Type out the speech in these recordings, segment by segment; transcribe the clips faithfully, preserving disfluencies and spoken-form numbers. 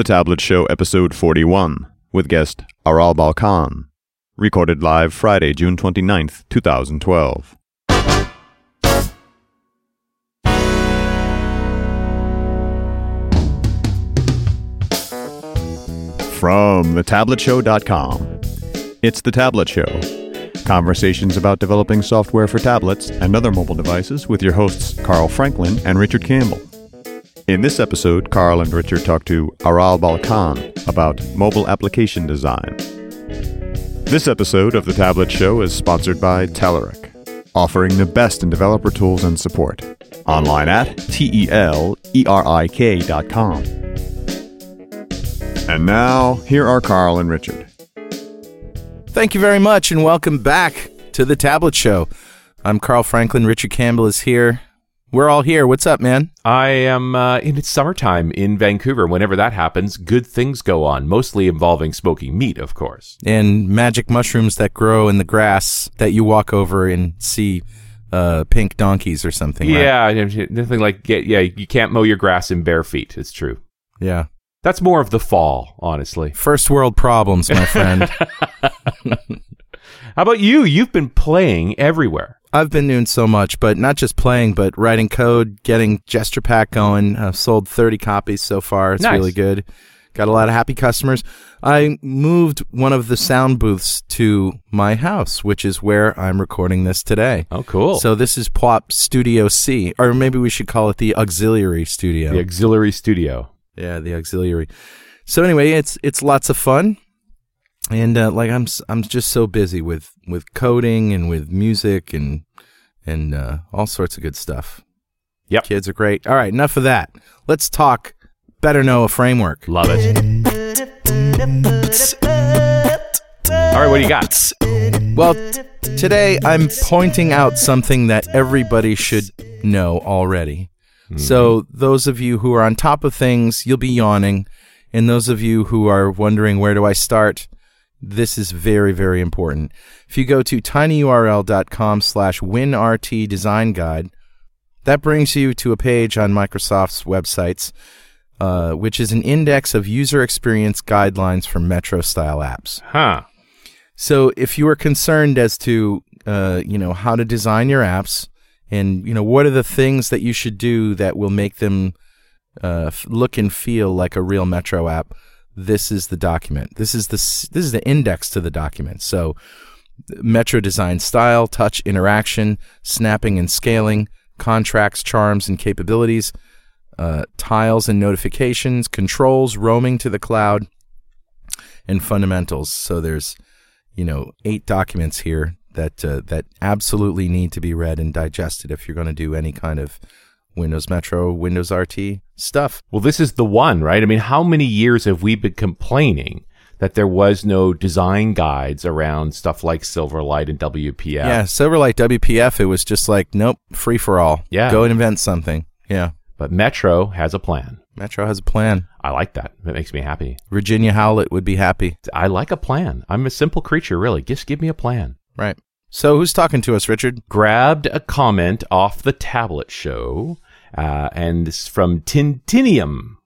The Tablet Show episode forty-one with guest Aral Balkan. Recorded live Friday, June twenty-ninth, twenty twelve. From the tablet show dot com, it's The Tablet Show. Conversations about developing software for tablets and other mobile devices with your hosts Carl Franklin and Richard Campbell. In this episode, Carl and Richard talk to Aral Balkan about mobile application design. This episode of The Tablet Show is sponsored by Telerik, offering the best in developer tools and support. Online at telerik dot com. And now, here are Carl and Richard. Thank you very much, and welcome back to The Tablet Show. I'm Carl Franklin. Richard Campbell is here. We're all here. What's up, man? I am uh, in it's summertime in Vancouver. Whenever that happens, good things go on, mostly involving smoking meat, of course. And magic mushrooms that grow in the grass that you walk over and see uh, pink donkeys or something, yeah, right? Yeah, nothing like, yeah, you can't mow your grass in bare feet. It's true. Yeah. That's more of the fall, honestly. First world problems, my friend. How about you? You've been playing everywhere. I've been doing so much, but not just playing, but writing code, getting Gesture Pack going. I've sold thirty copies so far. It's nice. Really good. Got a lot of happy customers. I moved one of the sound booths to my house, which is where I'm recording this today. Oh, cool. So this is P W A P Studio C, or maybe we should call it the Auxiliary Studio. The Auxiliary Studio. Yeah, the Auxiliary. So anyway, it's it's lots of fun. And uh, like I'm, I'm just so busy with, with coding and with music and and uh, all sorts of good stuff. Yep, kids are great. All right, enough of that. Let's talk Better Know a Framework. Love it. All right, what do you got? Well, t- today I'm pointing out something that everybody should know already. Mm-hmm. So those of you who are on top of things, you'll be yawning, and those of you who are wondering where do I start. This is very, very important. If you go to tinyurl dot com slash winrt design guide, that brings you to a page on Microsoft's websites, uh, which is an index of user experience guidelines for Metro-style apps. Huh. So if you are concerned as to, uh, you know, how to design your apps and, you know, what are the things that you should do that will make them uh, f- look and feel like a real Metro app, this is the document. This is the this is the index to the document. So, Metro design style, touch interaction, snapping and scaling, contracts, charms and capabilities, uh, tiles and notifications, controls, roaming to the cloud, and fundamentals. So there's, you know, eight documents here that uh, that absolutely need to be read and digested if you're going to do any kind of Windows Metro, Windows R T stuff. Well, this is the one, right? I mean, how many years have we been complaining that there was no design guides around stuff like Silverlight and W P F? Yeah, Silverlight, W P F, it was just like, nope, free for all. Yeah. Go and invent something. Yeah. But Metro has a plan. Metro has a plan. I like that. That makes me happy. Virginia Howlett would be happy. I like a plan. I'm a simple creature, really. Just give me a plan. Right. So who's talking to us, Richard? Grabbed a comment off The Tablet Show, uh, and this is from Tintinium,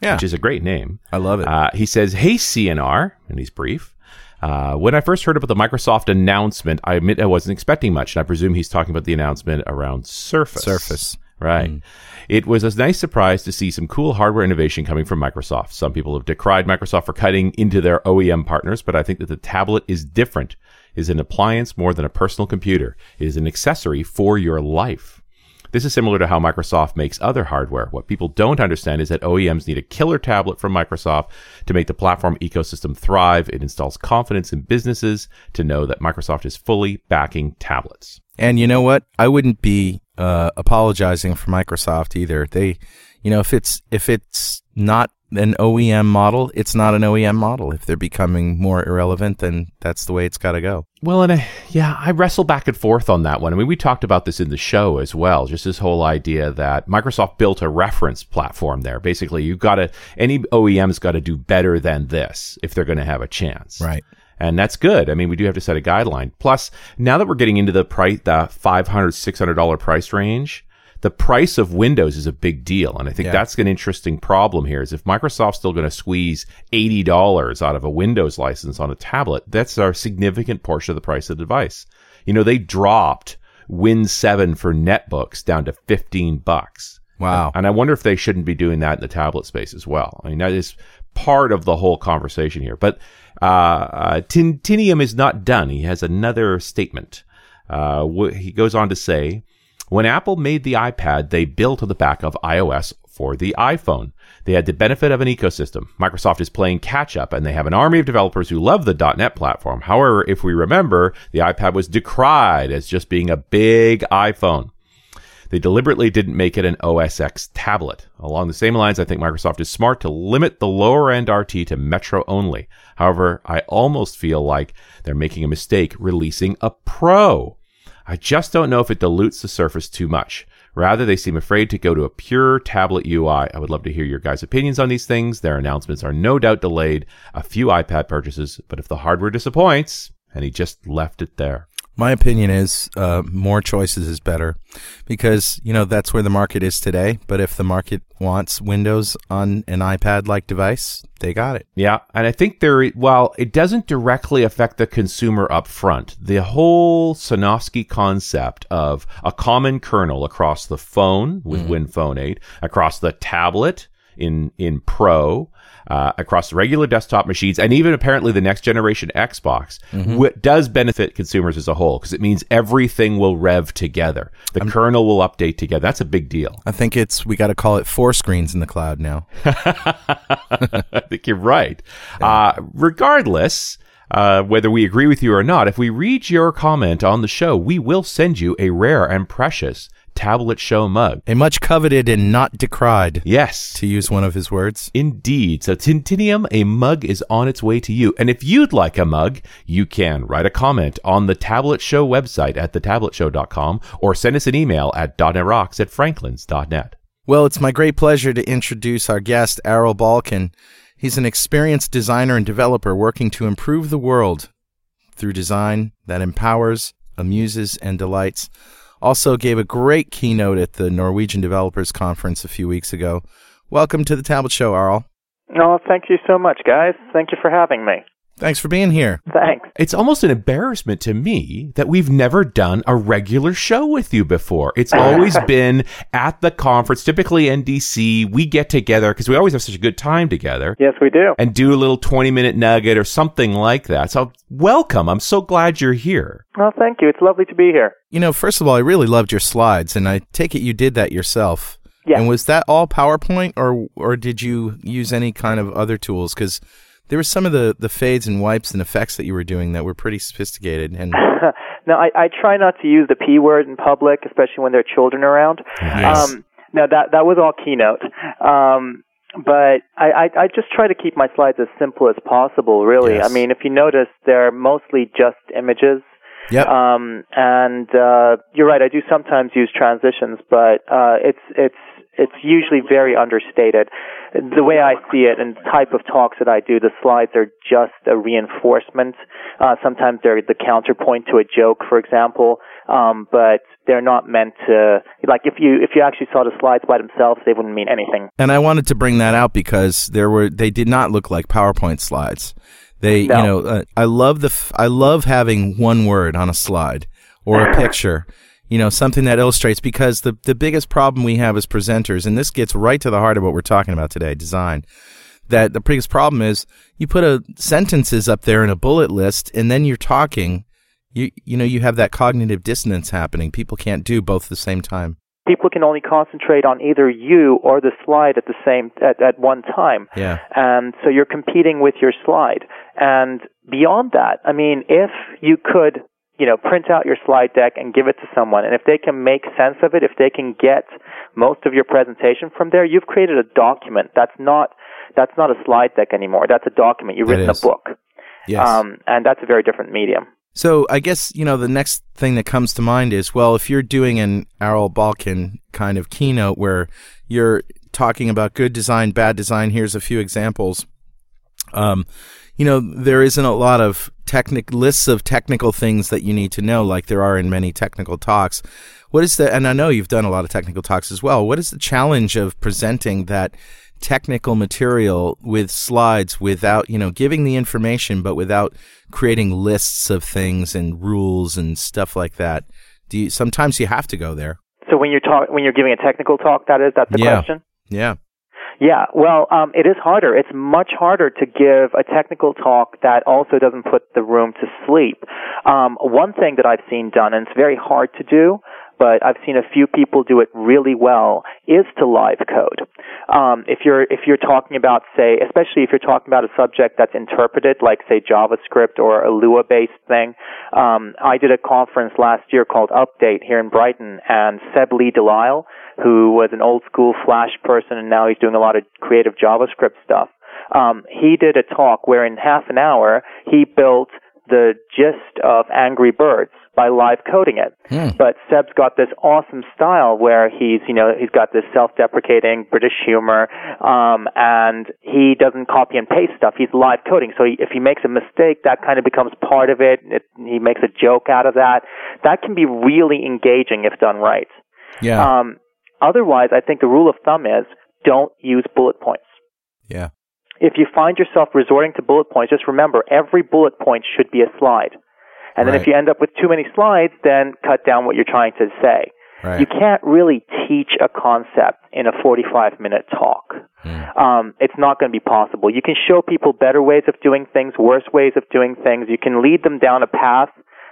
yeah, which is a great name. I love it. Uh, he says, hey, C N R, and he's brief. Uh, when I first heard about the Microsoft announcement, I admit I wasn't expecting much, and I presume he's talking about the announcement around Surface. Surface. Right. Mm. It was a nice surprise to see some cool hardware innovation coming from Microsoft. Some people have decried Microsoft for cutting into their O E M partners, but I think that the tablet is different. Is an appliance more than a personal computer. It is an accessory for your life. This is similar to how Microsoft makes other hardware. What people don't understand is that O E Ms need a killer tablet from Microsoft to make the platform ecosystem thrive. It installs confidence in businesses to know that Microsoft is fully backing tablets. And you know what? I wouldn't be uh, apologizing for Microsoft either. They, you know, if it's if it's not an O E M model, it's not an O E M model. If they're becoming more irrelevant, then that's the way it's got to go. Well, and I, yeah, I wrestle back and forth on that one. I mean, we talked about this in the show as well, just this whole idea that Microsoft built a reference platform there. Basically, you've got to, any O E M's got to do better than this if they're going to have a chance. Right. And that's good. I mean, we do have to set a guideline. Plus, now that we're getting into the price, the five hundred dollars, six hundred dollars price range, the price of Windows is a big deal. And I think yeah. that's an interesting problem here, is if Microsoft's still going to squeeze eighty dollars out of a Windows license on a tablet, that's a significant portion of the price of the device. You know, they dropped Win seven for netbooks down to fifteen bucks. Wow. And, and I wonder if they shouldn't be doing that in the tablet space as well. I mean, that is part of the whole conversation here. But uh, uh, Tintinium is not done. He has another statement. Uh, wh- he goes on to say, when Apple made the iPad, they built on the back of iOS for the iPhone. They had the benefit of an ecosystem. Microsoft is playing catch-up, and they have an army of developers who love the .NET platform. However, if we remember, the iPad was decried as just being a big iPhone. They deliberately didn't make it an O S X tablet. Along the same lines, I think Microsoft is smart to limit the lower-end R T to Metro only. However, I almost feel like they're making a mistake releasing a Pro. I just don't know if it dilutes the Surface too much. Rather, they seem afraid to go to a pure tablet U I. I would love to hear your guys' opinions on these things. Their announcements are no doubt delayed. A few iPad purchases, but if the hardware disappoints, and he just left it there. My opinion is uh, more choices is better, because, you know, that's where the market is today. But if the market wants Windows on an iPad-like device, they got it. Yeah, and I think there, while it doesn't directly affect the consumer up front, the whole Sanofsky concept of a common kernel across the phone with mm-hmm. Win Phone eight, across the tablet in in Pro, uh, across regular desktop machines, and even apparently the next generation Xbox, mm-hmm. w- does benefit consumers as a whole, because it means everything will rev together. The I'm, kernel will update together. That's a big deal. I think it's, we got to call it four screens in the cloud now. I think you're right. Yeah. Uh, regardless, uh, whether we agree with you or not, if we read your comment on the show, we will send you a rare and precious Tablet Show mug. A much coveted and not decried. Yes. To use one of his words. Indeed. So Tintinium, a mug is on its way to you. And if you'd like a mug, you can write a comment on the Tablet Show website at the tablet show dot com or send us an email at dot net rocks at franklins dot net. Well, it's my great pleasure to introduce our guest, Aral Balkan. He's an experienced designer and developer working to improve the world through design that empowers, amuses, and delights. Also gave a great keynote at the Norwegian Developers Conference a few weeks ago. Welcome to the Tablet Show, Aral. No, thank you so much, guys. Thank you for having me. Thanks for being here. Thanks. It's almost an embarrassment to me that we've never done a regular show with you before. It's always been at the conference, typically N D C. We get together because we always have such a good time together. Yes, we do. And do a little twenty-minute nugget or something like that. So welcome. I'm so glad you're here. Well, thank you. It's lovely to be here. You know, first of all, I really loved your slides, and I take it you did that yourself. Yeah. And was that all PowerPoint, or or did you use any kind of other tools? Because there were some of the, the fades and wipes and effects that you were doing that were pretty sophisticated. And no, I, I try not to use the P word in public, especially when there are children around. Nice. Um, no, that that was all Keynote. Um, but I, I, I just try to keep my slides as simple as possible, really. Yes. I mean, if you notice, they're mostly just images. Yep. Um, and uh, you're right, I do sometimes use transitions, but uh, it's it's it's usually very understated. The way I see it and the type of talks that I do, the slides are just a reinforcement. Uh, sometimes they're the counterpoint to a joke, for example, um, but they're not meant to, like, if you if you actually saw the slides by themselves, they wouldn't mean anything. And I wanted to bring that out because there were they did not look like PowerPoint slides. They, no. you know, uh, I love the, f- I love having one word on a slide or a picture, you know, something that illustrates, because the, the biggest problem we have as presenters, and this gets right to the heart of what we're talking about today, design, that the biggest problem is you put a sentences up there in a bullet list and then you're talking, you, you know, you have that cognitive dissonance happening. People can't do both at the same time. People can only concentrate on either you or the slide at the same at, at one time. Yeah. And so you're competing with your slide. And beyond that, I mean, if you could, you know, print out your slide deck and give it to someone, and if they can make sense of it, if they can get most of your presentation from there, you've created a document. That's not that's not a slide deck anymore. That's a document. You've written a book. Yes. Um, and that's a very different medium. So I guess, you know, the next thing that comes to mind is, well, if you're doing an Aral Balkan kind of keynote where you're talking about good design, bad design, here's a few examples, Um, you know, there isn't a lot of technic lists of technical things that you need to know, like there are in many technical talks. What is the, and I know you've done a lot of technical talks as well, what is the challenge of presenting that technical material with slides without, you know, giving the information, but without creating lists of things and rules and stuff like that? Do you, sometimes you have to go there. So when you're talk, when you're giving a technical talk, that is, that's the yeah. question? Yeah. Yeah, well, um, it is harder. It's much harder to give a technical talk that also doesn't put the room to sleep. Um, one thing that I've seen done, and it's very hard to do, but I've seen a few people do it really well, is to live code. Um, if you're if you're talking about, say, especially if you're talking about a subject that's interpreted, like, say, JavaScript or a Lua-based thing. Um, I did a conference last year called Update here in Brighton, and Seb Lee Delisle, who was an old-school Flash person, and now he's doing a lot of creative JavaScript stuff. Um, he did a talk where in half an hour he built the gist of Angry Birds by live coding it. Mm. But Seb's got this awesome style where he's, you know, he's got this self-deprecating British humor, um, and he doesn't copy and paste stuff. He's live coding. So he, if he makes a mistake, that kind of becomes part of it. it. He makes a joke out of that. That can be really engaging if done right. Yeah. Um, Otherwise, I think the rule of thumb is don't use bullet points. Yeah. If you find yourself resorting to bullet points, just remember every bullet point should be a slide. And then right. if you end up with too many slides, then cut down what you're trying to say. Right. You can't really teach a concept in a forty-five minute talk. Mm. Um, it's not going to be possible. You can show people better ways of doing things, worse ways of doing things. You can lead them down a path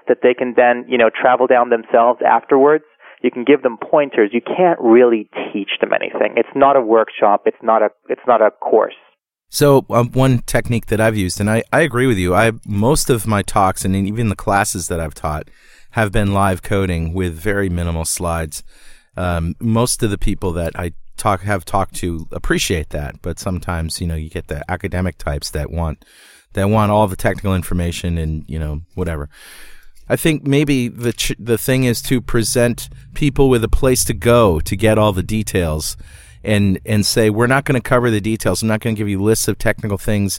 that they can then, you know, travel down themselves afterwards. You can give them pointers. You can't really teach them anything. It's not a workshop. It's not a it's not a course. So um, one technique that I've used, and I, I agree with you, I most of my talks and even the classes that I've taught have been live coding with very minimal slides. Um, most of the people that I talk have talked to appreciate that, but sometimes, you know, you get the academic types that want that want all the technical information and, you know, whatever. I think maybe the ch- the thing is to present people with a place to go to get all the details and and say, we're not going to cover the details. I'm not going to give you lists of technical things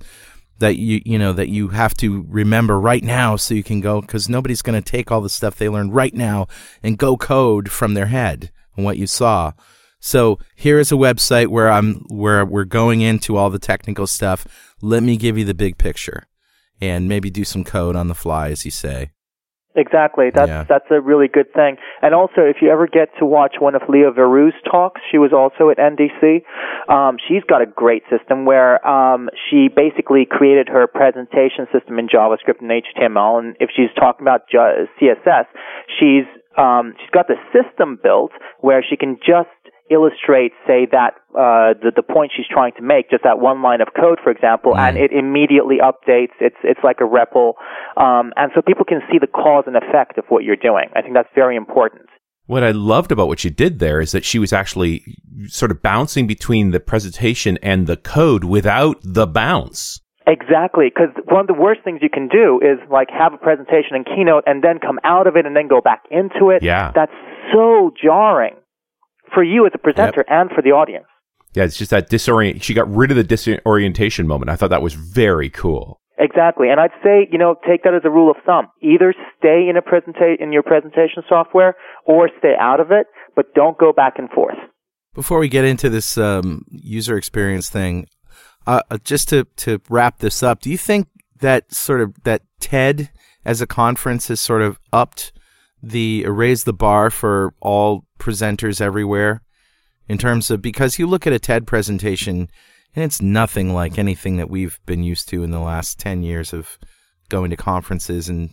that you you know that you have to remember right now so you can go, because nobody's going to take all the stuff they learned right now and go code from their head and what you saw. So here is a website where I'm where we're going into all the technical stuff. Let me give you the big picture and maybe do some code on the fly, as you say. Exactly. That's yeah. that's a really good thing. And also, if you ever get to watch one of Leah Verou's talks, she was also at N D C. Um, she's got a great system where um, she basically created her presentation system in JavaScript and H T M L. And if she's talking about C S S, she's um, she's got the system built where she can just illustrate, say, that uh, the, the point she's trying to make, just that one line of code, for example, mm. and it immediately updates. It's it's like a R E P L, um, and so people can see the cause and effect of what you're doing. I think that's very important. What I loved about what she did there is that she was actually sort of bouncing between the presentation and the code without the bounce. Exactly, because one of the worst things you can do is like have a presentation in Keynote and then come out of it and then go back into it. Yeah, that's so jarring. For you as a presenter yep. and for the audience. Yeah, it's just that disorient. She got rid of the disorientation moment. I thought that was very cool. Exactly, and I'd say, you know, take that as a rule of thumb. Either stay in a presenta- in your presentation software or stay out of it, but don't go back and forth. Before we get into this um, user experience thing, uh, just to, to wrap this up, do you think that sort of that TED as a conference has sort of upped the uh, raised the bar for all presenters everywhere in terms of, because you look at a TED presentation and it's nothing like anything that we've been used to in the last ten years of going to conferences, and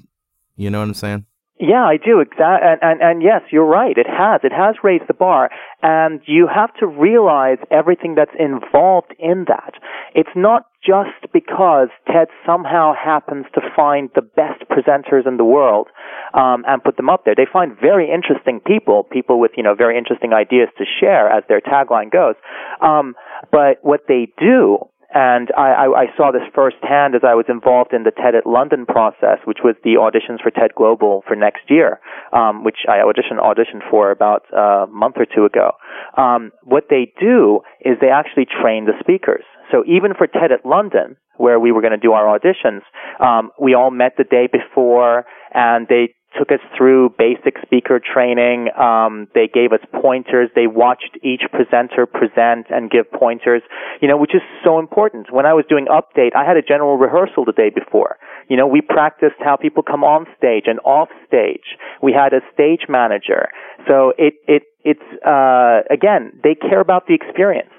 you know what I'm saying? Yeah, I do. Exactly. And, and, and yes, you're right. It has. It has raised the bar. And you have to realize everything that's involved in that. It's not just because TED somehow happens to find the best presenters in the world, um, and put them up there. They find very interesting people, people with, you know, very interesting ideas to share, as their tagline goes. Um, but what they do And I, I, I saw this firsthand as I was involved in the TED at London process, which was the auditions for TED Global for next year, um, which I auditioned, auditioned for about a month or two ago. Um, what they do is they actually train the speakers. So even for TED at London, where we were going to do our auditions, um, we all met the day before, and they took us through basic speaker training. Um, they gave us pointers. They watched each presenter present and give pointers, you know, which is so important. When I was doing Update, I had a general rehearsal the day before. You know, we practiced how people come on stage and off stage. We had a stage manager. So it, it, it's, uh, again, they care about the experience.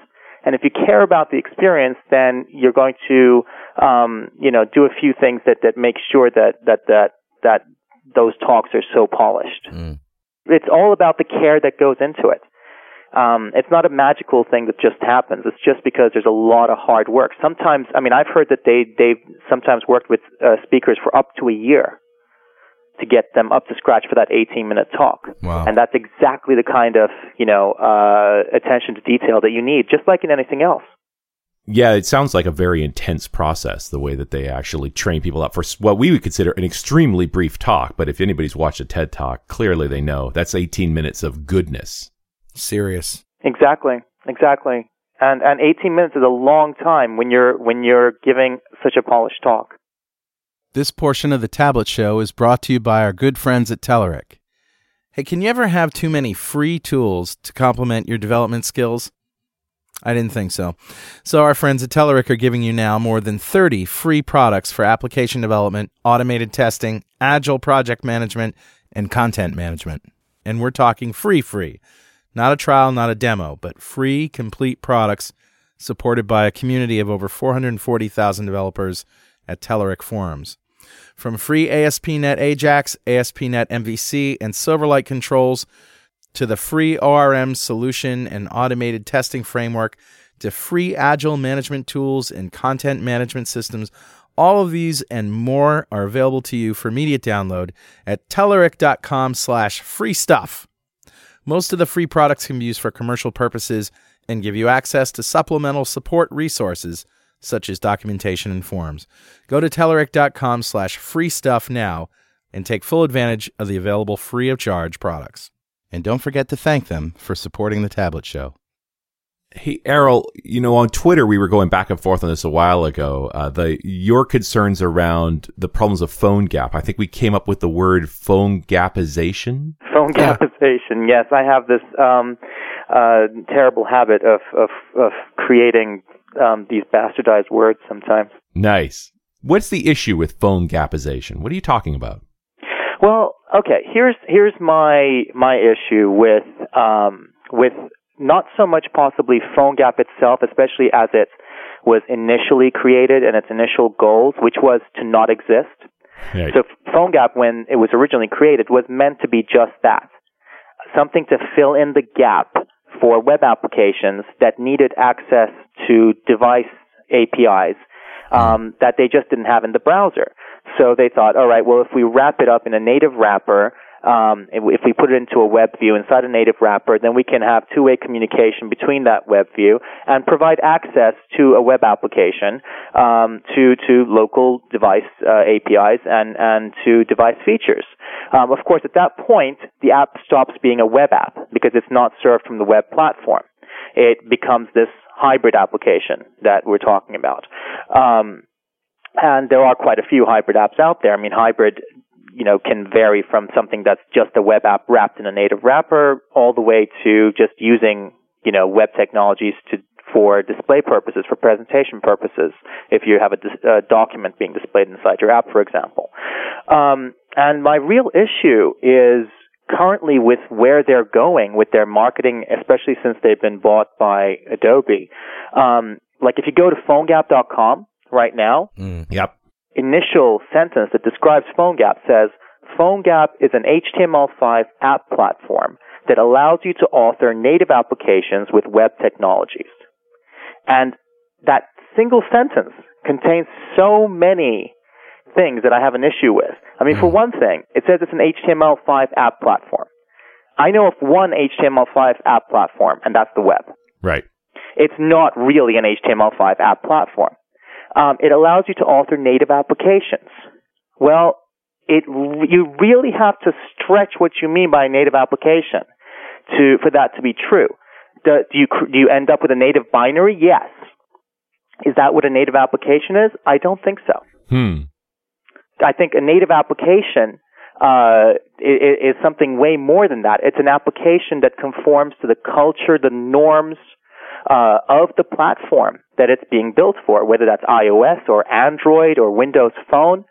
And if you care about the experience, then you're going to, um, you know, do a few things that, that make sure that, that, that, that, those talks are so polished. Mm. It's all about the care that goes into it. Um, it's not a magical thing that just happens. It's just because there's a lot of hard work. Sometimes, I mean, I've heard that they, they've sometimes worked with uh, speakers for up to a year to get them up to scratch for that eighteen-minute talk. Wow. And that's exactly the kind of, you know, uh, attention to detail that you need, just like in anything else. Yeah, it sounds like a very intense process, the way that they actually train people up for what we would consider an extremely brief talk. But if anybody's watched a TED Talk, clearly they know that's eighteen minutes of goodness. Serious. Exactly, exactly. And and eighteen minutes is a long time when you're when you're giving such a polished talk. This portion of The Tablet Show is brought to you by our good friends at Telerik. Hey, can you ever have too many free tools to complement your development skills? I didn't think so. So our friends at Telerik are giving you now more than thirty free products for application development, automated testing, agile project management, and content management. And we're talking free, free. Not a trial, not a demo, but free, complete products supported by a community of over four hundred forty thousand developers at Telerik forums. From free A S P dot net Ajax, A S P dot net M V C, and Silverlight controls, to the free O R M solution and automated testing framework, to free agile management tools and content management systems. All of these and more are available to you for immediate download at Telerik.com slash free stuff. Most of the free products can be used for commercial purposes and give you access to supplemental support resources, such as documentation and forms. Go to Telerik.com slash free stuff now and take full advantage of the available free of charge products. And don't forget to thank them for supporting The Tablet Show. Hey, Aral, you know, on Twitter, we were going back and forth on this a while ago. Uh, the your concerns around the problems of phone gap. I think we came up with the word phone gapization. Phone gapization, yes. I have this um, uh, terrible habit of, of, of creating um, these bastardized words sometimes. Nice. What's the issue with phone gapization? What are you talking about? Well, okay, here's here's my my issue with um, with not so much possibly PhoneGap itself, especially as it was initially created and its initial goals, which was to not exist. Right. So PhoneGap, when it was originally created, was meant to be just that, something to fill in the gap for web applications that needed access to device A P Is um, that they just didn't have in the browser. So they thought, all right, well, if we wrap it up in a native wrapper, um, if we put it into a web view inside a native wrapper, then we can have two-way communication between that web view and provide access to a web application um, to to local device uh, A P Is and, and to device features. Um, of course, at that point, the app stops being a web app because it's not served from the web platform. It becomes this hybrid application that we're talking about. Um And there are quite a few hybrid apps out there. I mean, hybrid, you know, can vary from something that's just a web app wrapped in a native wrapper all the way to just using, you know, web technologies to for display purposes, for presentation purposes, if you have a, dis- a document being displayed inside your app, for example. Um, and my real issue is currently with where they're going with their marketing, especially since they've been bought by Adobe. Um, like if you go to phone gap dot com, right now, mm, yep. Initial sentence that describes PhoneGap says, PhoneGap is an H T M L five app platform that allows you to author native applications with web technologies. And that single sentence contains so many things that I have an issue with. I mean, mm. for one thing, it says it's an H T M L five app platform. I know of one H T M L five app platform, and that's the web. Right. It's not really an H T M L five app platform. Um, it allows you to author native applications. Well, it you really have to stretch what you mean by a native application to for that to be true. Do, do you do you end up with a native binary? Yes. Is that what a native application is? I don't think so. Hmm. I think a native application uh, is, is something way more than that. It's an application that conforms to the culture, the norms uh, of the platform that it's being built for, whether that's iOS or Android or Windows Phone.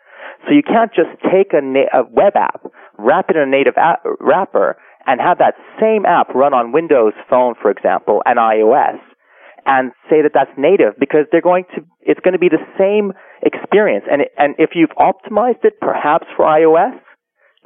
So you can't just take a, na- a web app, wrap it in a native app, wrapper, and have that same app run on Windows Phone, for example, and iOS, and say that that's native, because they're going to, it's going to be the same experience. And, it, and if you've optimized it perhaps for iOS,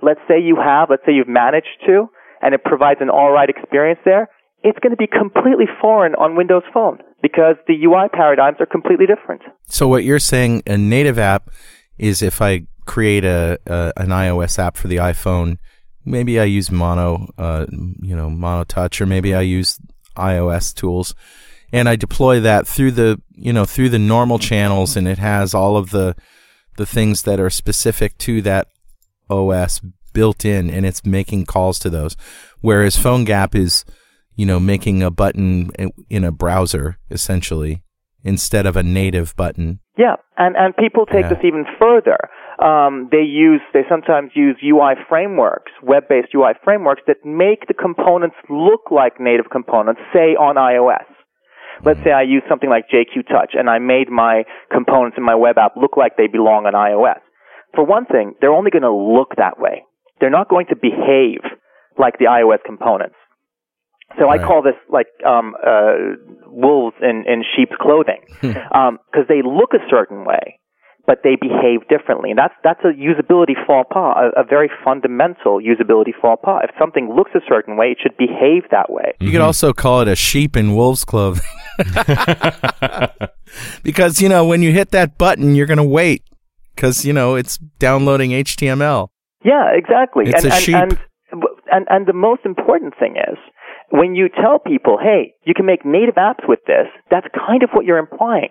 let's say you have, let's say you've managed to, and it provides an all right experience there, it's going to be completely foreign on Windows Phone because the U I paradigms are completely different. So what you're saying, a native app is if I create a, a an iOS app for the iPhone, maybe I use Mono, uh, you know, Mono Touch, or maybe I use iOS tools, and I deploy that through the, you know, through the normal channels, and it has all of the the things that are specific to that O S built in, and it's making calls to those. Whereas PhoneGap is, you know, making a button in a browser essentially instead of a native button. Yeah, and and people take yeah. this even further. Um, they use they sometimes use U I frameworks, web-based U I frameworks that make the components look like native components, say on iOS. Let's say I use something like J Q Touch, and I made my components in my web app look like they belong on iOS. For one thing, they're only going to look that way. They're not going to behave like the iOS components. So right. I call this like um, uh, wolves in, in sheep's clothing, um, because they look a certain way, but they behave differently. And that's that's a usability faux pas, a, a very fundamental usability faux pas. If something looks a certain way, it should behave that way. You mm-hmm. could also call it a sheep in wolves' clothing. Because, you know, when you hit that button, you're going to wait because, you know, it's downloading H T M L. Yeah, exactly. It's and, a and, sheep. And, and, and the most important thing is, when you tell people, hey, you can make native apps with this, that's kind of what you're implying.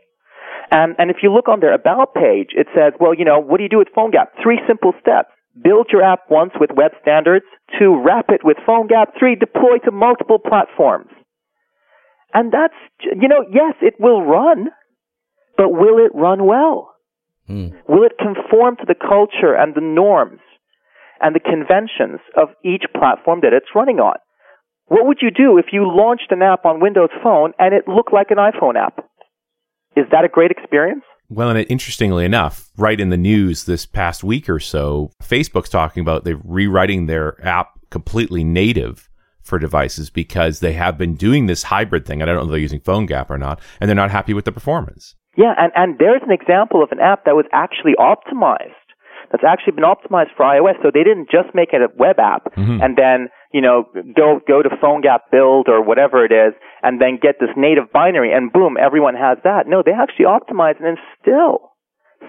Um, and if you look on their About page, it says, well, you know, what do you do with PhoneGap? Three simple steps. Build your app once with web standards. Two, wrap it with PhoneGap. Three, deploy to multiple platforms. And that's, you know, yes, it will run, but will it run well? Mm. Will it conform to the culture and the norms and the conventions of each platform that it's running on? What would you do if you launched an app on Windows Phone and it looked like an iPhone app? Is that a great experience? Well, and interestingly enough, right in the news this past week or so, Facebook's talking about they're rewriting their app completely native for devices because they have been doing this hybrid thing. I don't know if they're using PhoneGap or not, and they're not happy with the performance. Yeah, and, and there's an example of an app that was actually optimized, that's actually been optimized for iOS. So they didn't just make it a web app mm-hmm. and then, you know, go go to PhoneGap Build or whatever it is, and then get this native binary, and boom, everyone has that. No, they actually optimize, and then still,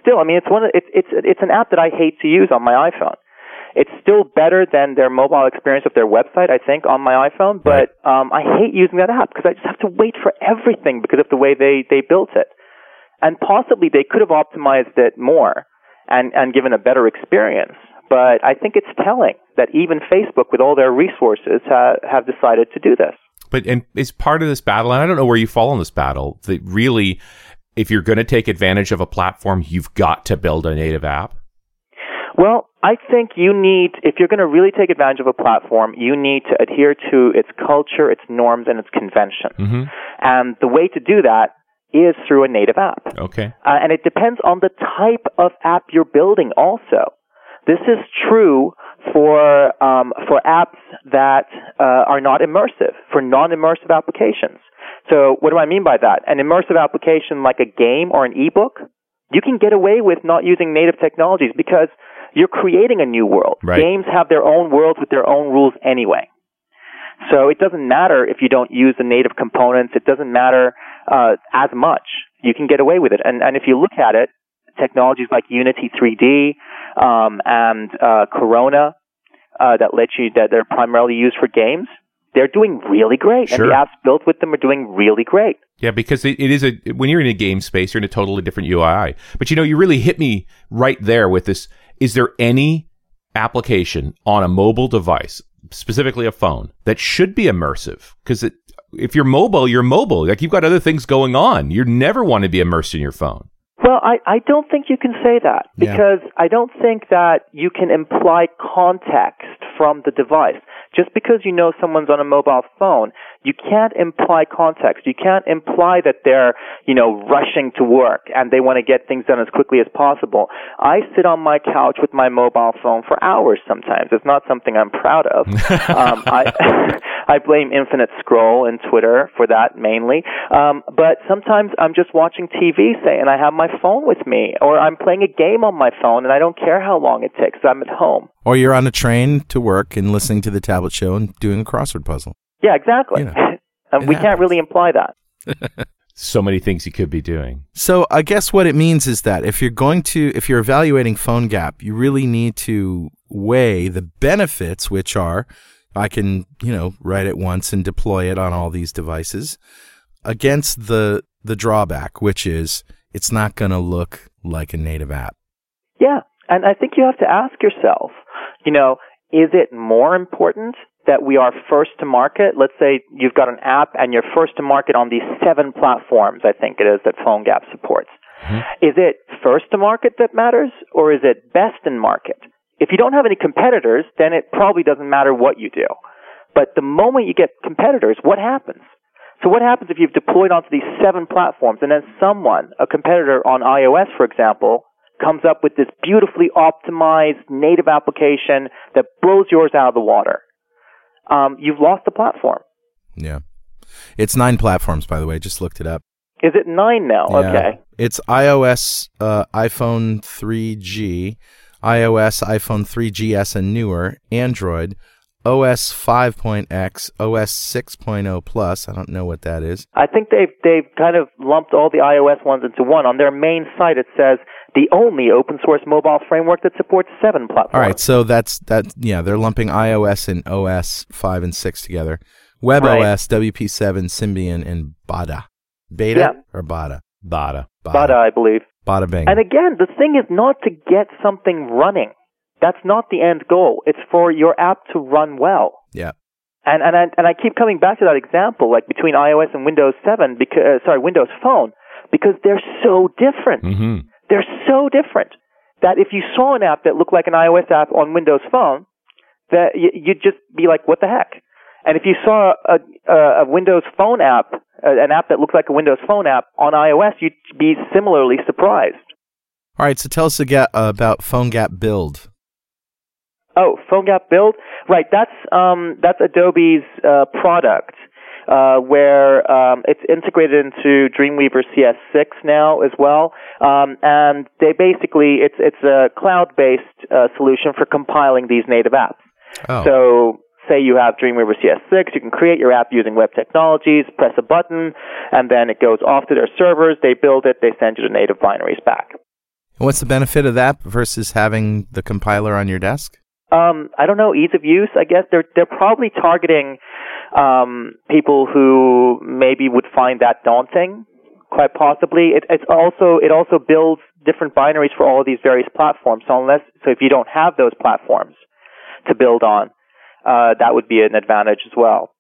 still, I mean, it's one of it's it's it's an app that I hate to use on my iPhone. It's still better than their mobile experience of their website, I think, on my iPhone. But right. um, I hate using that app because I just have to wait for everything because of the way they they built it, and possibly they could have optimized it more and and given a better experience. But I think it's telling that even Facebook, with all their resources, ha- have decided to do this. But and it's part of this battle, and I don't know where you fall in this battle, that really, if you're going to take advantage of a platform, you've got to build a native app. Well, I think you need, if you're going to really take advantage of a platform, you need to adhere to its culture, its norms, and its convention. Mm-hmm. And the way to do that is through a native app. Okay. Uh, and it depends on the type of app you're building also. This is true for um, for apps that uh, are not immersive, for non-immersive applications. So what do I mean by that? An immersive application like a game or an ebook, you can get away with not using native technologies because you're creating a new world. Right. Games have their own worlds with their own rules anyway. So it doesn't matter if you don't use the native components. It doesn't matter uh, as much. You can get away with it. And and if you look at it, technologies like Unity three D um, and uh, Corona uh, that let you that they're primarily used for games. they're doing really great. Sure. And the apps built with them are doing really great. Yeah, because it, it is a, when you're in a game space, you're in a totally different U I. But, you know, you really hit me right there with this. Is there any application on a mobile device, specifically a phone, that should be immersive? Because it, if you're mobile, you're mobile. Like, you've got other things going on. You never want to be immersed in your phone. Well, I, I don't think you can say that because yeah. I don't think that you can imply context from the device. Just because you know someone's on a mobile phone, you can't imply context. You can't imply that they're, you know, rushing to work and they want to get things done as quickly as possible. I sit on my couch with my mobile phone for hours sometimes. It's not something I'm proud of. um, I, I blame infinite scroll and Twitter for that mainly. Um, but sometimes I'm just watching T V, say, and I have my phone with me, or I'm playing a game on my phone and I don't care how long it takes. I'm at home. Or you're on a train to work and listening to The Tablet Show and doing a crossword puzzle. Yeah, exactly. You know, um, we happens. Can't really imply that. So many things you could be doing. So I guess what it means is that if you're going to, if you're evaluating PhoneGap, you really need to weigh the benefits, which are, I can, you know, write it once and deploy it on all these devices, against the the drawback, which is it's not going to look like a native app. Yeah. And I think you have to ask yourself, you know, is it more important that we are first to market? Let's say you've got an app and you're first to market on these seven platforms, I think it is, that PhoneGap supports. Mm-hmm. Is it first to market that matters, or is it best in market? If you don't have any competitors, then it probably doesn't matter what you do. But the moment you get competitors, what happens? So what happens if you've deployed onto these seven platforms and then someone, a competitor on iOS, for example, comes up with this beautifully optimized native application that blows yours out of the water? Um, you've lost the platform. Yeah. It's nine platforms, by the way. Just looked it up. Is it nine now? Yeah. Okay. It's iOS, uh, iPhone three G, iOS, iPhone three G S and newer, Android, O S five point X, O S six point oh plus. I don't know what that is. I think they've they've kind of lumped all the iOS ones into one. On their main site, it says the only open source mobile framework that supports seven platforms. All right, so that's that. Yeah, they're lumping iOS and O S five and six together. WebOS, right. W P seven, Symbian, and Bada. Beta yeah. or Bada? Bada. Bada. Bada, I believe. Bada bang. And again, the thing is not to get something running. That's not the end goal. It's for your app to run well. Yeah. And and I, and I keep coming back to that example, like between iOS and Windows seven, because uh, sorry, Windows Phone, because they're so different. Mm-hmm. They're so different that if you saw an app that looked like an iOS app on Windows Phone, that y- you'd just be like, "What the heck?" And if you saw a, a, a Windows Phone app, uh, an app that looked like a Windows Phone app on iOS, you'd be similarly surprised. All right. So tell us again about PhoneGap Build. Oh, PhoneGap Build? Right, that's um, that's Adobe's uh, product uh, where um, it's integrated into Dreamweaver C S six now as well, um, and they basically it's it's a cloud-based uh, solution for compiling these native apps. Oh. So, say you have Dreamweaver C S six, you can create your app using web technologies, press a button, and then it goes off to their servers. They build it, they send you the native binaries back. And what's the benefit of that versus having the compiler on your desk? Um, I don't know, ease of use, I guess. They're they're probably targeting um, people who maybe would find that daunting, quite possibly. It it's also it also builds different binaries for all of these various platforms. So unless so if you don't have those platforms to build on, uh, that would be an advantage as well.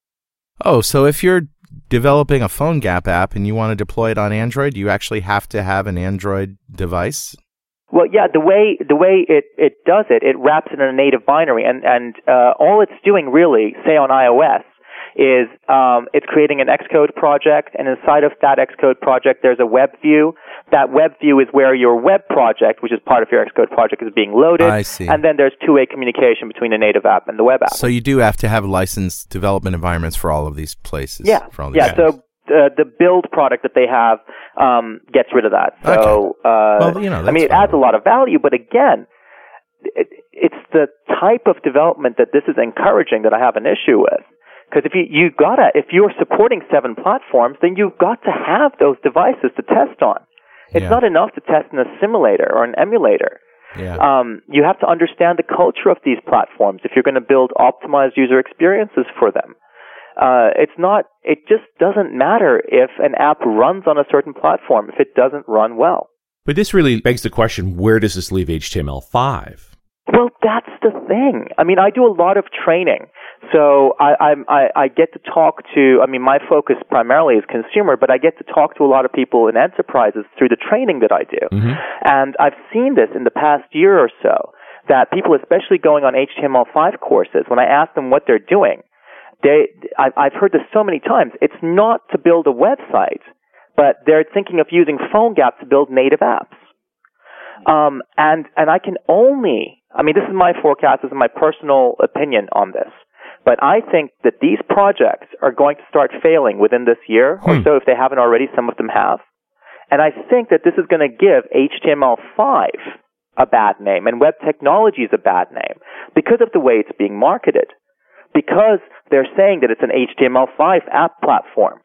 Oh, so if you're developing a PhoneGap app and you want to deploy it on Android, you actually have to have an Android device? Well, yeah, the way the way it, it does it, it wraps it in a native binary, and and uh, all it's doing really, say on iOS, is um, it's creating an Xcode project, and inside of that Xcode project, there's a web view. That web view is where your web project, which is part of your Xcode project, is being loaded. I see. And then there's two-way communication between the native app and the web app. So you do have to have licensed development environments for all of these places. Yeah, for all these yeah. Apps. So. Uh, the build product that they have um, gets rid of that. So, okay. uh, well, you know, I mean, it adds a lot of value, but again, it, it's the type of development that this is encouraging that I have an issue with. Because if you you gotta, if you're supporting seven platforms, then you've got to have those devices to test on. It's yeah. not enough to test in a simulator or an emulator. Yeah. Um, you have to understand the culture of these platforms if you're going to build optimized user experiences for them. Uh, it's not, it just doesn't matter if an app runs on a certain platform if it doesn't run well. But this really begs the question, where does this leave H T M L five? Well, that's the thing. I mean, I do a lot of training. So I, I, I get to talk to, I mean, my focus primarily is consumer, but I get to talk to a lot of people in enterprises through the training that I do. Mm-hmm. And I've seen this in the past year or so, that people, especially going on H T M L five courses, when I ask them what they're doing, they, I, I've heard this so many times, it's not to build a website, but they're thinking of using PhoneGap to build native apps. Um, and, and I can only, I mean, this is my forecast, this is my personal opinion on this, but I think that these projects are going to start failing within this year hmm. or so, if they haven't already, some of them have. And I think that this is going to give H T M L five a bad name and web technologies a bad name because of the way it's being marketed, because they're saying that it's an H T M L five app platform.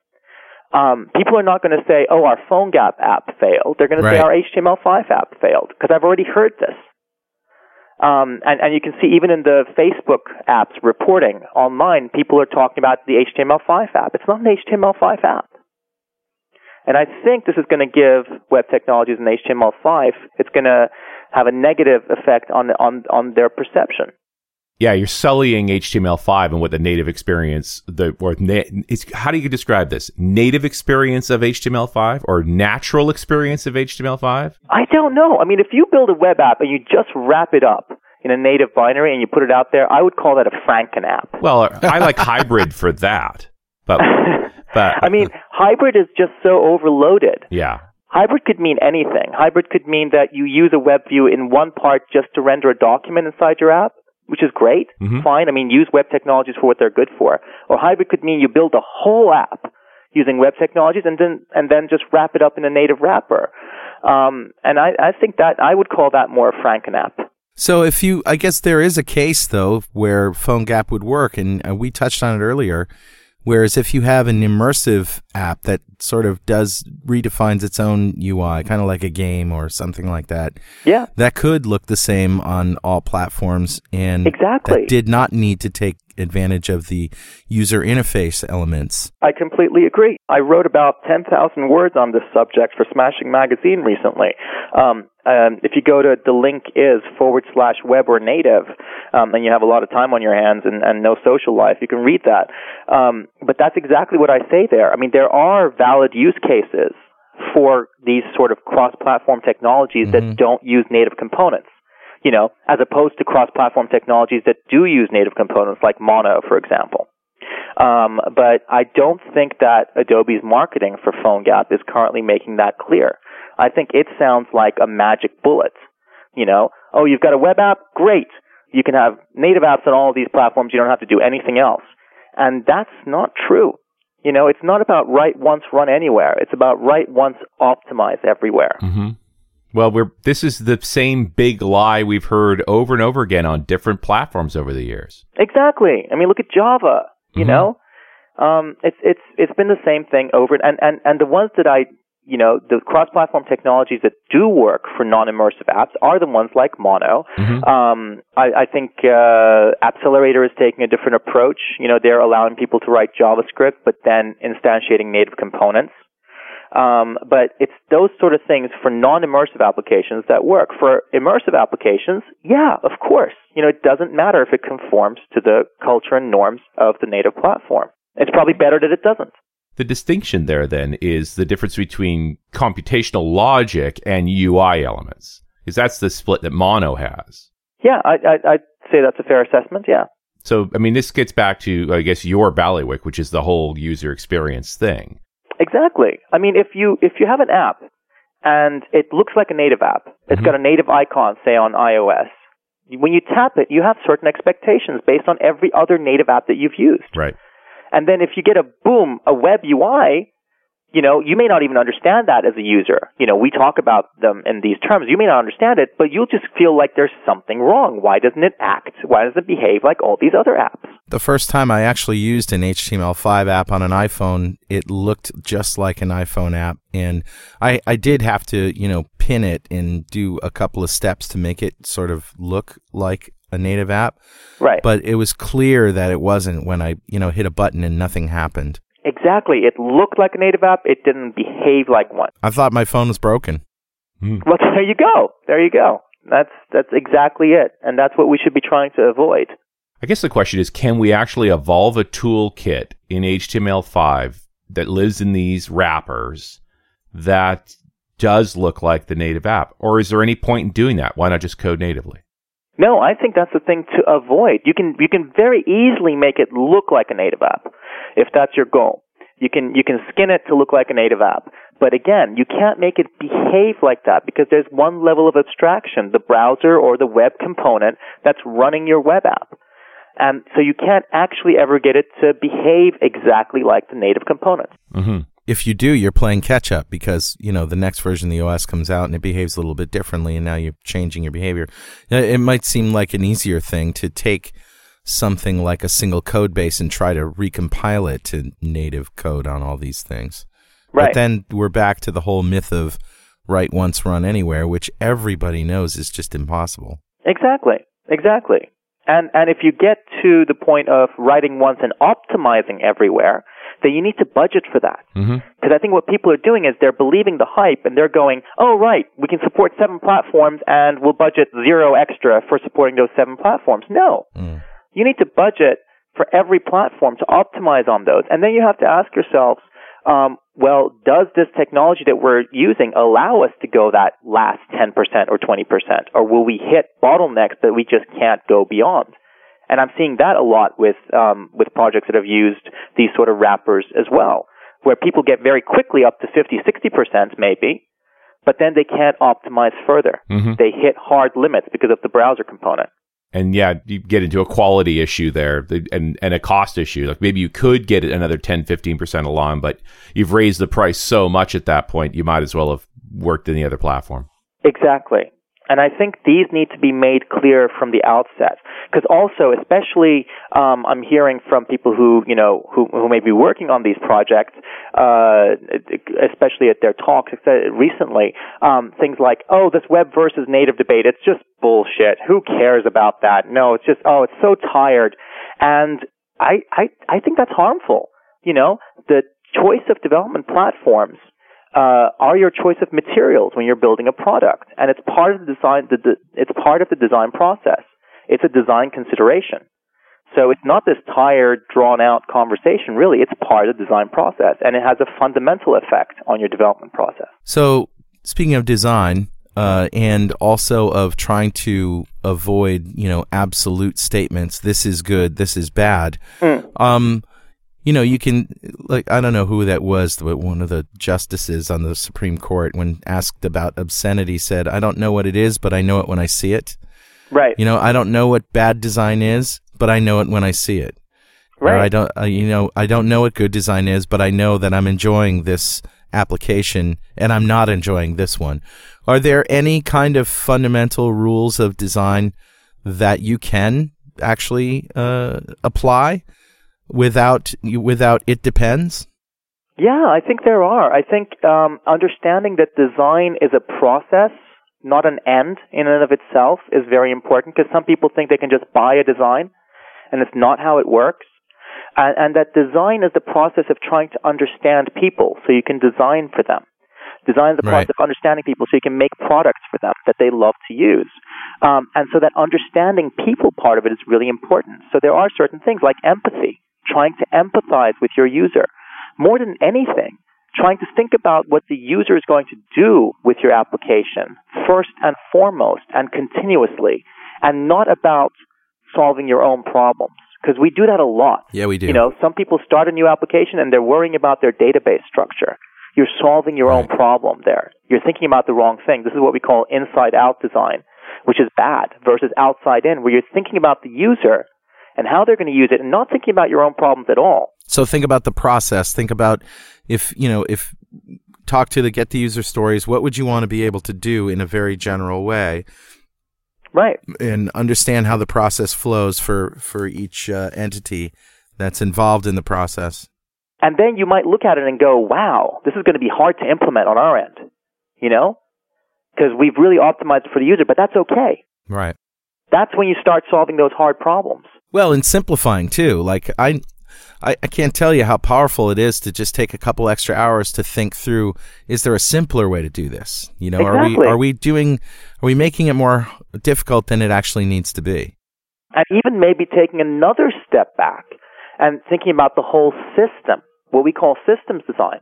Um, people are not going to say, oh, our PhoneGap app failed. They're going right. to say our H T M L five app failed, because I've already heard this. Um, and, and you can see even in the Facebook apps reporting online, people are talking about the H T M L five app. It's not an H T M L five app. And I think this is going to give web technologies an H T M L five. It's going to have a negative effect on, on, on their perception. Yeah, you're sullying H T M L five and what the native experience, the or na- it's, how do you describe this? Native experience of H T M L five or natural experience of H T M L five? I don't know. I mean, if you build a web app and you just wrap it up in a native binary and you put it out there, I would call that a Franken app. Well, I like hybrid for that. But, but I mean, hybrid is just so overloaded. Yeah. Hybrid could mean anything. Hybrid could mean that you use a web view in one part just to render a document inside your app, which is great, mm-hmm. fine. I mean, use web technologies for what they're good for. Or hybrid could mean you build a whole app using web technologies and then and then just wrap it up in a native wrapper. Um, and I, I think that I would call that more a Franken app. So if you, I guess there is a case, though, where PhoneGap would work, and uh, we touched on it earlier, whereas if you have an immersive app that sort of does, redefines its own U I, kind of like a game or something like that. Yeah. That could look the same on all platforms and exactly. that did not need to take advantage of the user interface elements. I completely agree. I wrote about ten thousand words on this subject for Smashing Magazine recently. Um, um, if you go to the link is forward slash web or native, um, and you have a lot of time on your hands and, and no social life, you can read that. Um, but that's exactly what I say there. I mean, there are valid use cases for these sort of cross-platform technologies mm-hmm. that don't use native components. You know, as opposed to cross-platform technologies that do use native components, like Mono, for example. Um, but I don't think that Adobe's marketing for PhoneGap is currently making that clear. I think it sounds like a magic bullet. You know, oh, you've got a web app? Great. You can have native apps on all of these platforms. You don't have to do anything else. And that's not true. You know, it's not about write once, run anywhere. It's about write once, optimize everywhere. Mm-hmm. Well, we're this is the same big lie we've heard over and over again on different platforms over the years. Exactly. I mean, look at Java, you mm-hmm. know. Um, it's it's it's been the same thing over and, and and the ones that I, you know, the cross-platform technologies that do work for non-immersive apps are the ones like Mono. Mm-hmm. Um, I, I think uh, Appcelerator is taking a different approach. You know, they're allowing people to write JavaScript but then instantiating native components. Um, but it's those sort of things for non-immersive applications that work. For immersive applications, yeah, of course. You know, it doesn't matter if it conforms to the culture and norms of the native platform. It's probably better that it doesn't. The distinction there, then, is the difference between computational logic and U I elements, because that's the split that Mono has. Yeah, I, I, I'd say that's a fair assessment, yeah. So, I mean, this gets back to, I guess, your bailiwick, which is the whole user experience thing. Exactly. I mean, if you if you have an app and it looks like a native app, it's mm-hmm. got a native icon, say, on iOS, when you tap it, you have certain expectations based on every other native app that you've used. Right. And then if you get a, boom, a web U I, you know, you may not even understand that as a user. You know, we talk about them in these terms. You may not understand it, but you'll just feel like there's something wrong. Why doesn't it act? Why doesn't it behave like all these other apps? The first time I actually used an H T M L five app on an iPhone, it looked just like an iPhone app. And I, I did have to, you know, pin it and do a couple of steps to make it sort of look like a native app. Right. But it was clear that it wasn't when I, you know, hit a button and nothing happened. Exactly. It looked like a native app. It didn't behave like one. I thought my phone was broken. Mm. Well, there you go. There you go. That's that's exactly it. And that's what we should be trying to avoid. I guess the question is, can we actually evolve a toolkit in H T M L five that lives in these wrappers that does look like the native app? Or is there any point in doing that? Why not just code natively? No, I think that's the thing to avoid. You can you can very easily make it look like a native app if that's your goal. You can you can skin it to look like a native app. But again, you can't make it behave like that because there's one level of abstraction, the browser or the web component that's running your web app. And so you can't actually ever get it to behave exactly like the native component. Mm-hmm. If you do, you're playing catch-up because, you know, the next version of the O S comes out and it behaves a little bit differently, and now you're changing your behavior. It might seem like an easier thing to take something like a single code base and try to recompile it to native code on all these things. Right. But then we're back to the whole myth of write once, run anywhere, which everybody knows is just impossible. Exactly. Exactly. And and if you get to the point of writing once and optimizing everywhere, then you need to budget for that. Because mm-hmm. I think what people are doing is they're believing the hype and they're going, oh, right, we can support seven platforms and we'll budget zero extra for supporting those seven platforms. No. Mm. You need to budget for every platform to optimize on those. And then you have to ask yourselves, um, well, does this technology that we're using allow us to go that last ten percent or twenty percent? Or will we hit bottlenecks that we just can't go beyond? And I'm seeing that a lot with um, with projects that have used these sort of wrappers as well, where people get very quickly up to fifty, sixty percent maybe, but then they can't optimize further. Mm-hmm. They hit hard limits because of the browser component. And yeah, you get into a quality issue there and, and a cost issue. Like maybe you could get another ten, fifteen percent along, but you've raised the price so much at that point, you might as well have worked in the other platform. Exactly. And I think these need to be made clear from the outset. Because also, especially, um, I'm hearing from people who, you know, who, who may be working on these projects, uh, especially at their talks recently, um, things like, oh, this web versus native debate, it's just bullshit. Who cares about that? No, it's just, oh, it's so tired. And I, I, I think that's harmful. You know, the choice of development platforms Uh, are your choice of materials when you're building a product, and it's part of the design. The de- it's part of the design process. It's a design consideration. So it's not this tired, drawn-out conversation. Really, it's part of the design process, and it has a fundamental effect on your development process. So, speaking of design, uh, and also of trying to avoid, you know, absolute statements. This is good. This is bad. Mm. Um. You know, you can, like, I don't know who that was, but one of the justices on the Supreme Court, when asked about obscenity, said, I don't know what it is, but I know it when I see it. Right. You know, I don't know what bad design is, but I know it when I see it. Right. Or I don't, uh, you know, I don't know what good design is, but I know that I'm enjoying this application and I'm not enjoying this one. Are there any kind of fundamental rules of design that you can actually uh, apply? Without without it depends? Yeah, I think there are. I think um, understanding that design is a process, not an end in and of itself, is very important because some people think they can just buy a design, and it's not how it works. And, and that design is the process of trying to understand people so you can design for them. Design is the process right. of understanding people so you can make products for them that they love to use. Um, and so that understanding people part of it is really important. So there are certain things like empathy. Trying to empathize with your user. More than anything, trying to think about what the user is going to do with your application first and foremost and continuously, and not about solving your own problems. Because we do that a lot. Yeah, we do. You know, some people start a new application and they're worrying about their database structure. You're solving your right. own problem there. You're thinking about the wrong thing. This is what we call inside-out design, which is bad, versus outside-in, where you're thinking about the user and how they're going to use it, and not thinking about your own problems at all. So think about the process. Think about if, you know, if talk to the get the user stories, what would you want to be able to do in a very general way? Right. And understand how the process flows for, for each uh, entity that's involved in the process. And then you might look at it and go, wow, this is going to be hard to implement on our end, you know, because we've really optimized for the user, but that's okay. Right. that's when you start solving those hard problems. Well, and simplifying too. Like I, I, I can't tell you how powerful it is to just take a couple extra hours to think through: is there a simpler way to do this? You know, exactly. are we are we doing are we making it more difficult than it actually needs to be? And even maybe taking another step back and thinking about the whole system, what we call systems design,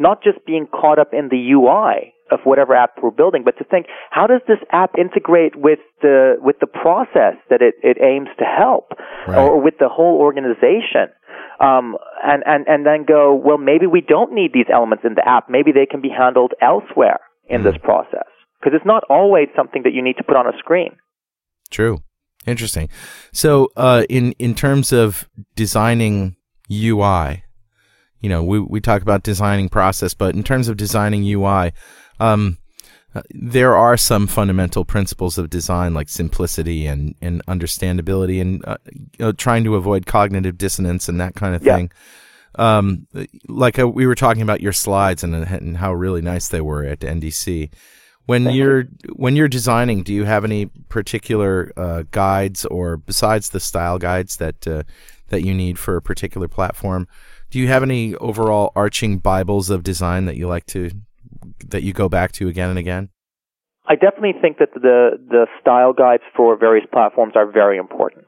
not just being caught up in the U I of whatever app we're building, but to think, how does this app integrate with the with the process that it, it aims to help, right, or with the whole organization? Um, and, and, and then go, well, maybe we don't need these elements in the app. Maybe they can be handled elsewhere in mm. this process, because it's not always something that you need to put on a screen. True. Interesting. So uh, in, in terms of designing U I, you know, we, we talk about designing process, but in terms of designing U I, um, there are some fundamental principles of design like simplicity and, and understandability and uh, you know, trying to avoid cognitive dissonance and that kind of yeah. thing. Um, like uh, we were talking about your slides and, and how really nice they were at N D C. When Thank you're you. when you're designing, do you have any particular uh, guides, or besides the style guides that uh, that you need for a particular platform, do you have any overall arching Bibles of design that you like to that you go back to again and again? I definitely think that the the style guides for various platforms are very important.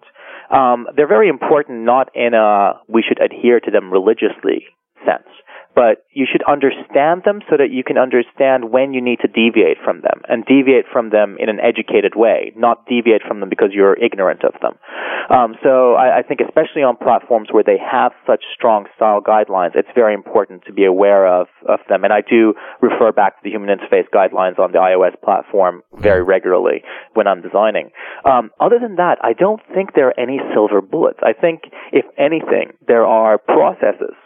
Um, they're very important, not in a we should adhere to them religiously sense, but you should understand them so that you can understand when you need to deviate from them, and deviate from them in an educated way, not deviate from them because you're ignorant of them. Um, so I, I think especially on platforms where they have such strong style guidelines, it's very important to be aware of, of them. And I do refer back to the human interface guidelines on the iOS platform very regularly when I'm designing. Um, other than that, I don't think there are any silver bullets. I think, if anything, there are processes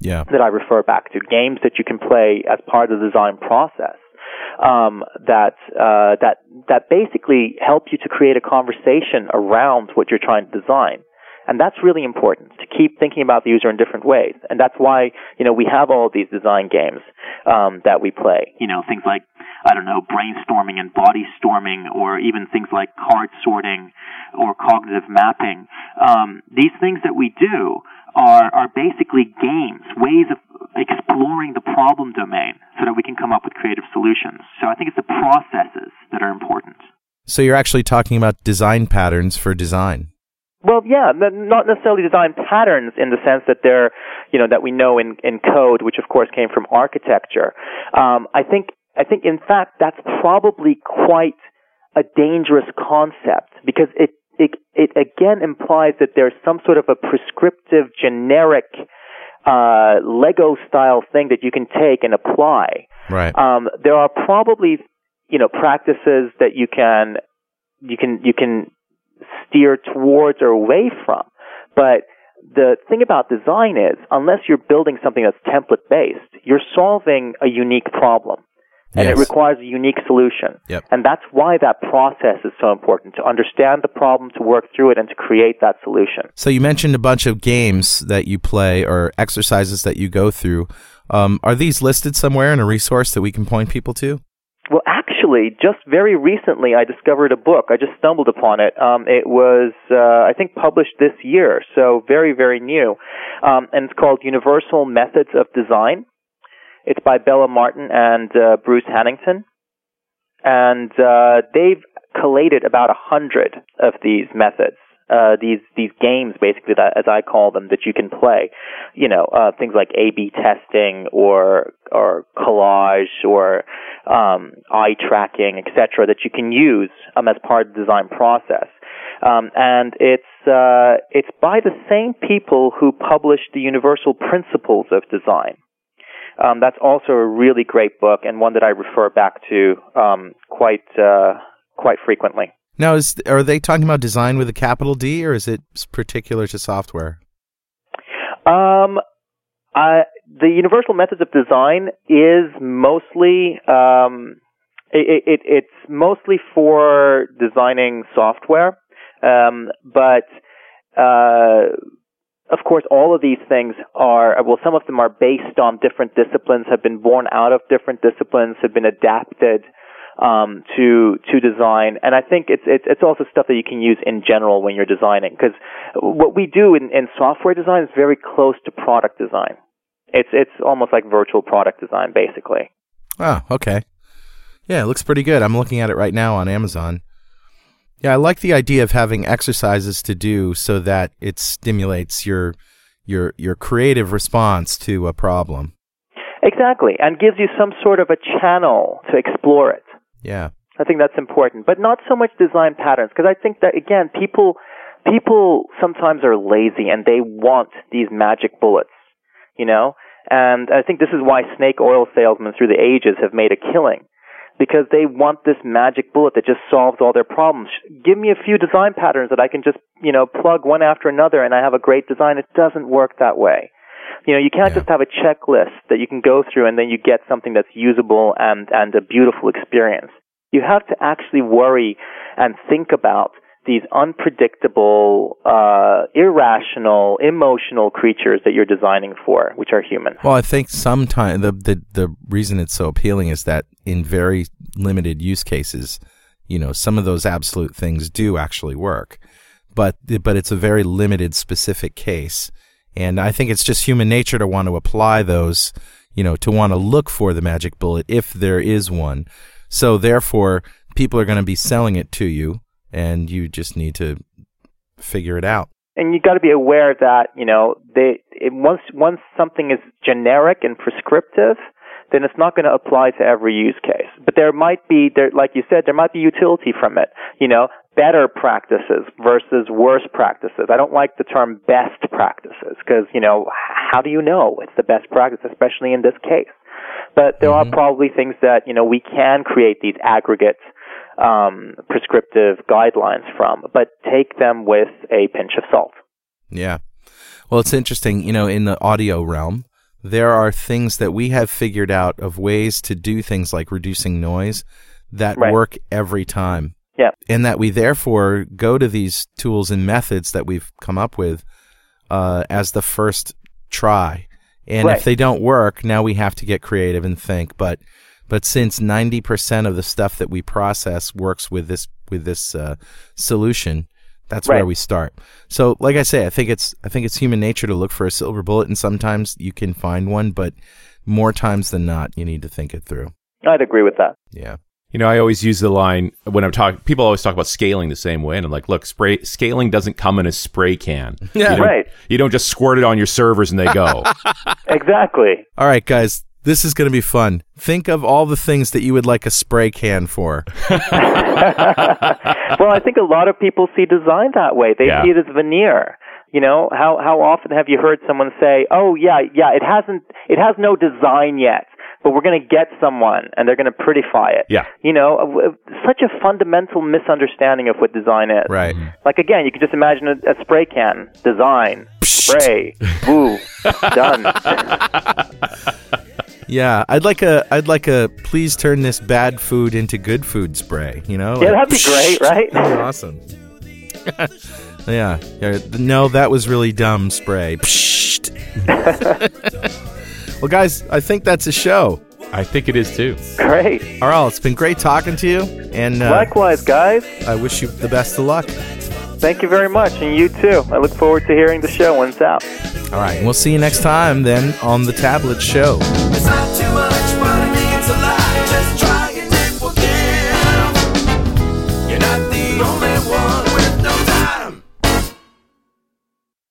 Yeah. that I refer back to, games that you can play as part of the design process um, that uh, that that basically help you to create a conversation around what you're trying to design. And that's really important, to keep thinking about the user in different ways. And that's why, you know, we have all these design games um, that we play. You know, things like, I don't know, brainstorming and body storming, or even things like card sorting or cognitive mapping. Um, these things that we do are, are basically games, ways of exploring the problem domain so that we can come up with creative solutions. So I think it's the processes that are important. So you're actually talking about design patterns for design. Well, yeah, not necessarily design patterns in the sense that they're, you know, that we know in, in code, which of course came from architecture. Um, I think, I think in fact that's probably quite a dangerous concept, because it, it, it again implies that there's some sort of a prescriptive, generic, uh, Lego style thing that you can take and apply. Right. Um, there are probably, you know, practices that you can, you can, you can, steer towards or away from. But the thing about design is, unless you're building something that's template-based, you're solving a unique problem. And yes. it requires a unique solution. Yep. And that's why that process is so important, to understand the problem, to work through it, and to create that solution. So you mentioned a bunch of games that you play or exercises that you go through. Um, are these listed somewhere in a resource that we can point people to? Well, actually, just very recently, I discovered a book. I just stumbled upon it. Um, it was, uh, I think, published this year, so very, very new. Um, and it's called Universal Methods of Design. It's by Bella Martin and uh, Bruce Hannington. And uh, they've collated about a hundred of these methods. Uh, these, these games, basically, that, as I call them, that you can play. You know, uh, things like A B testing or, or collage or, um, eye tracking, et cetera, that you can use, um, as part of the design process. Um, and it's, uh, it's by the same people who published the Universal Principles of Design. Um, that's also a really great book and one that I refer back to, um, quite, uh, quite frequently. Now, is, are they talking about design with a capital D, or is it particular to software? Um, I, the Universal Methods of Design is mostly um, it, it, it's mostly for designing software, um, but uh, of course, all of these things are well. Some of them are based on different disciplines, have been born out of different disciplines, have been adapted. um, to to design. And I think it's it's also stuff that you can use in general when you're designing, because what we do in, in software design is very close to product design. It's it's almost like virtual product design, basically. Oh, okay. Yeah, it looks pretty good. I'm looking at it right now on Amazon. Yeah, I like the idea of having exercises to do so that it stimulates your your your creative response to a problem. Exactly, and gives you some sort of a channel to explore it. Yeah. I think that's important, but not so much design patterns, because I think that, again, people people sometimes are lazy and they want these magic bullets, you know? And I think this is why snake oil salesmen through the ages have made a killing, because they want this magic bullet that just solves all their problems. Give me a few design patterns that I can just, you know, plug one after another and I have a great design. It doesn't work that way. You know, you can't yeah. just have a checklist that you can go through and then you get something that's usable and, and a beautiful experience. You have to actually worry and think about these unpredictable, uh, irrational, emotional creatures that you're designing for, which are human. Well, I think sometimes the, the the reason it's so appealing is that in very limited use cases, you know, some of those absolute things do actually work, but but it's a very limited, specific case, and I think it's just human nature to want to apply those, you know, to want to look for the magic bullet if there is one. So therefore, people are going to be selling it to you. And you just need to figure it out. And you got to be aware that, you know, they it, once once something is generic and prescriptive, then it's not going to apply to every use case. But there might be, there, like you said, there might be utility from it. You know, better practices versus worse practices. I don't like the term best practices because, you know, how do you know it's the best practice, especially in this case? But there mm-hmm. are probably things that, you know, we can create these aggregates. Um, prescriptive guidelines from, but take them with a pinch of salt. Yeah. Well, it's interesting, you know, in the audio realm, there are things that we have figured out of ways to do things like reducing noise that right. work every time. Yeah. And that we therefore go to these tools and methods that we've come up with uh, as the first try. And right. if they don't work, now we have to get creative and think, but But since ninety percent of the stuff that we process works with this with this uh, solution, that's right. where we start. So, like I say, I think it's I think it's human nature to look for a silver bullet, and sometimes you can find one, but more times than not, you need to think it through. I'd agree with that. Yeah. You know, I always use the line when I'm talking, people always talk about scaling the same way. And I'm like, look, spray scaling doesn't come in a spray can. Yeah, you right. You don't just squirt it on your servers and they go. Exactly. All right, guys. This is going to be fun. Think of all the things that you would like a spray can for. Well, I think a lot of people see design that way. They yeah. see it as veneer. You know, how how often have you heard someone say, "Oh, yeah, yeah, it hasn't, it has no design yet, but we're going to get someone and they're going to prettify it." Yeah. You know, such a fundamental misunderstanding of what design is. Right. Like again, you could just imagine a, a spray can design, spray, boo, done. Yeah, I'd like a, I'd like a, please turn this bad food into good food spray, you know? Yeah, like, that'd be great, right? That'd be awesome. yeah, yeah, no, that was really dumb spray. Well, guys, I think that's a show. I think it is, too. Great. Aral, it's been great talking to you. And uh, likewise, guys. I wish you the best of luck. Thank you very much, and you too. I look forward to hearing the show when it's out. All right, we'll see you next time then on The Tablet Show. It's not too much, but I think it's a lot. Just try.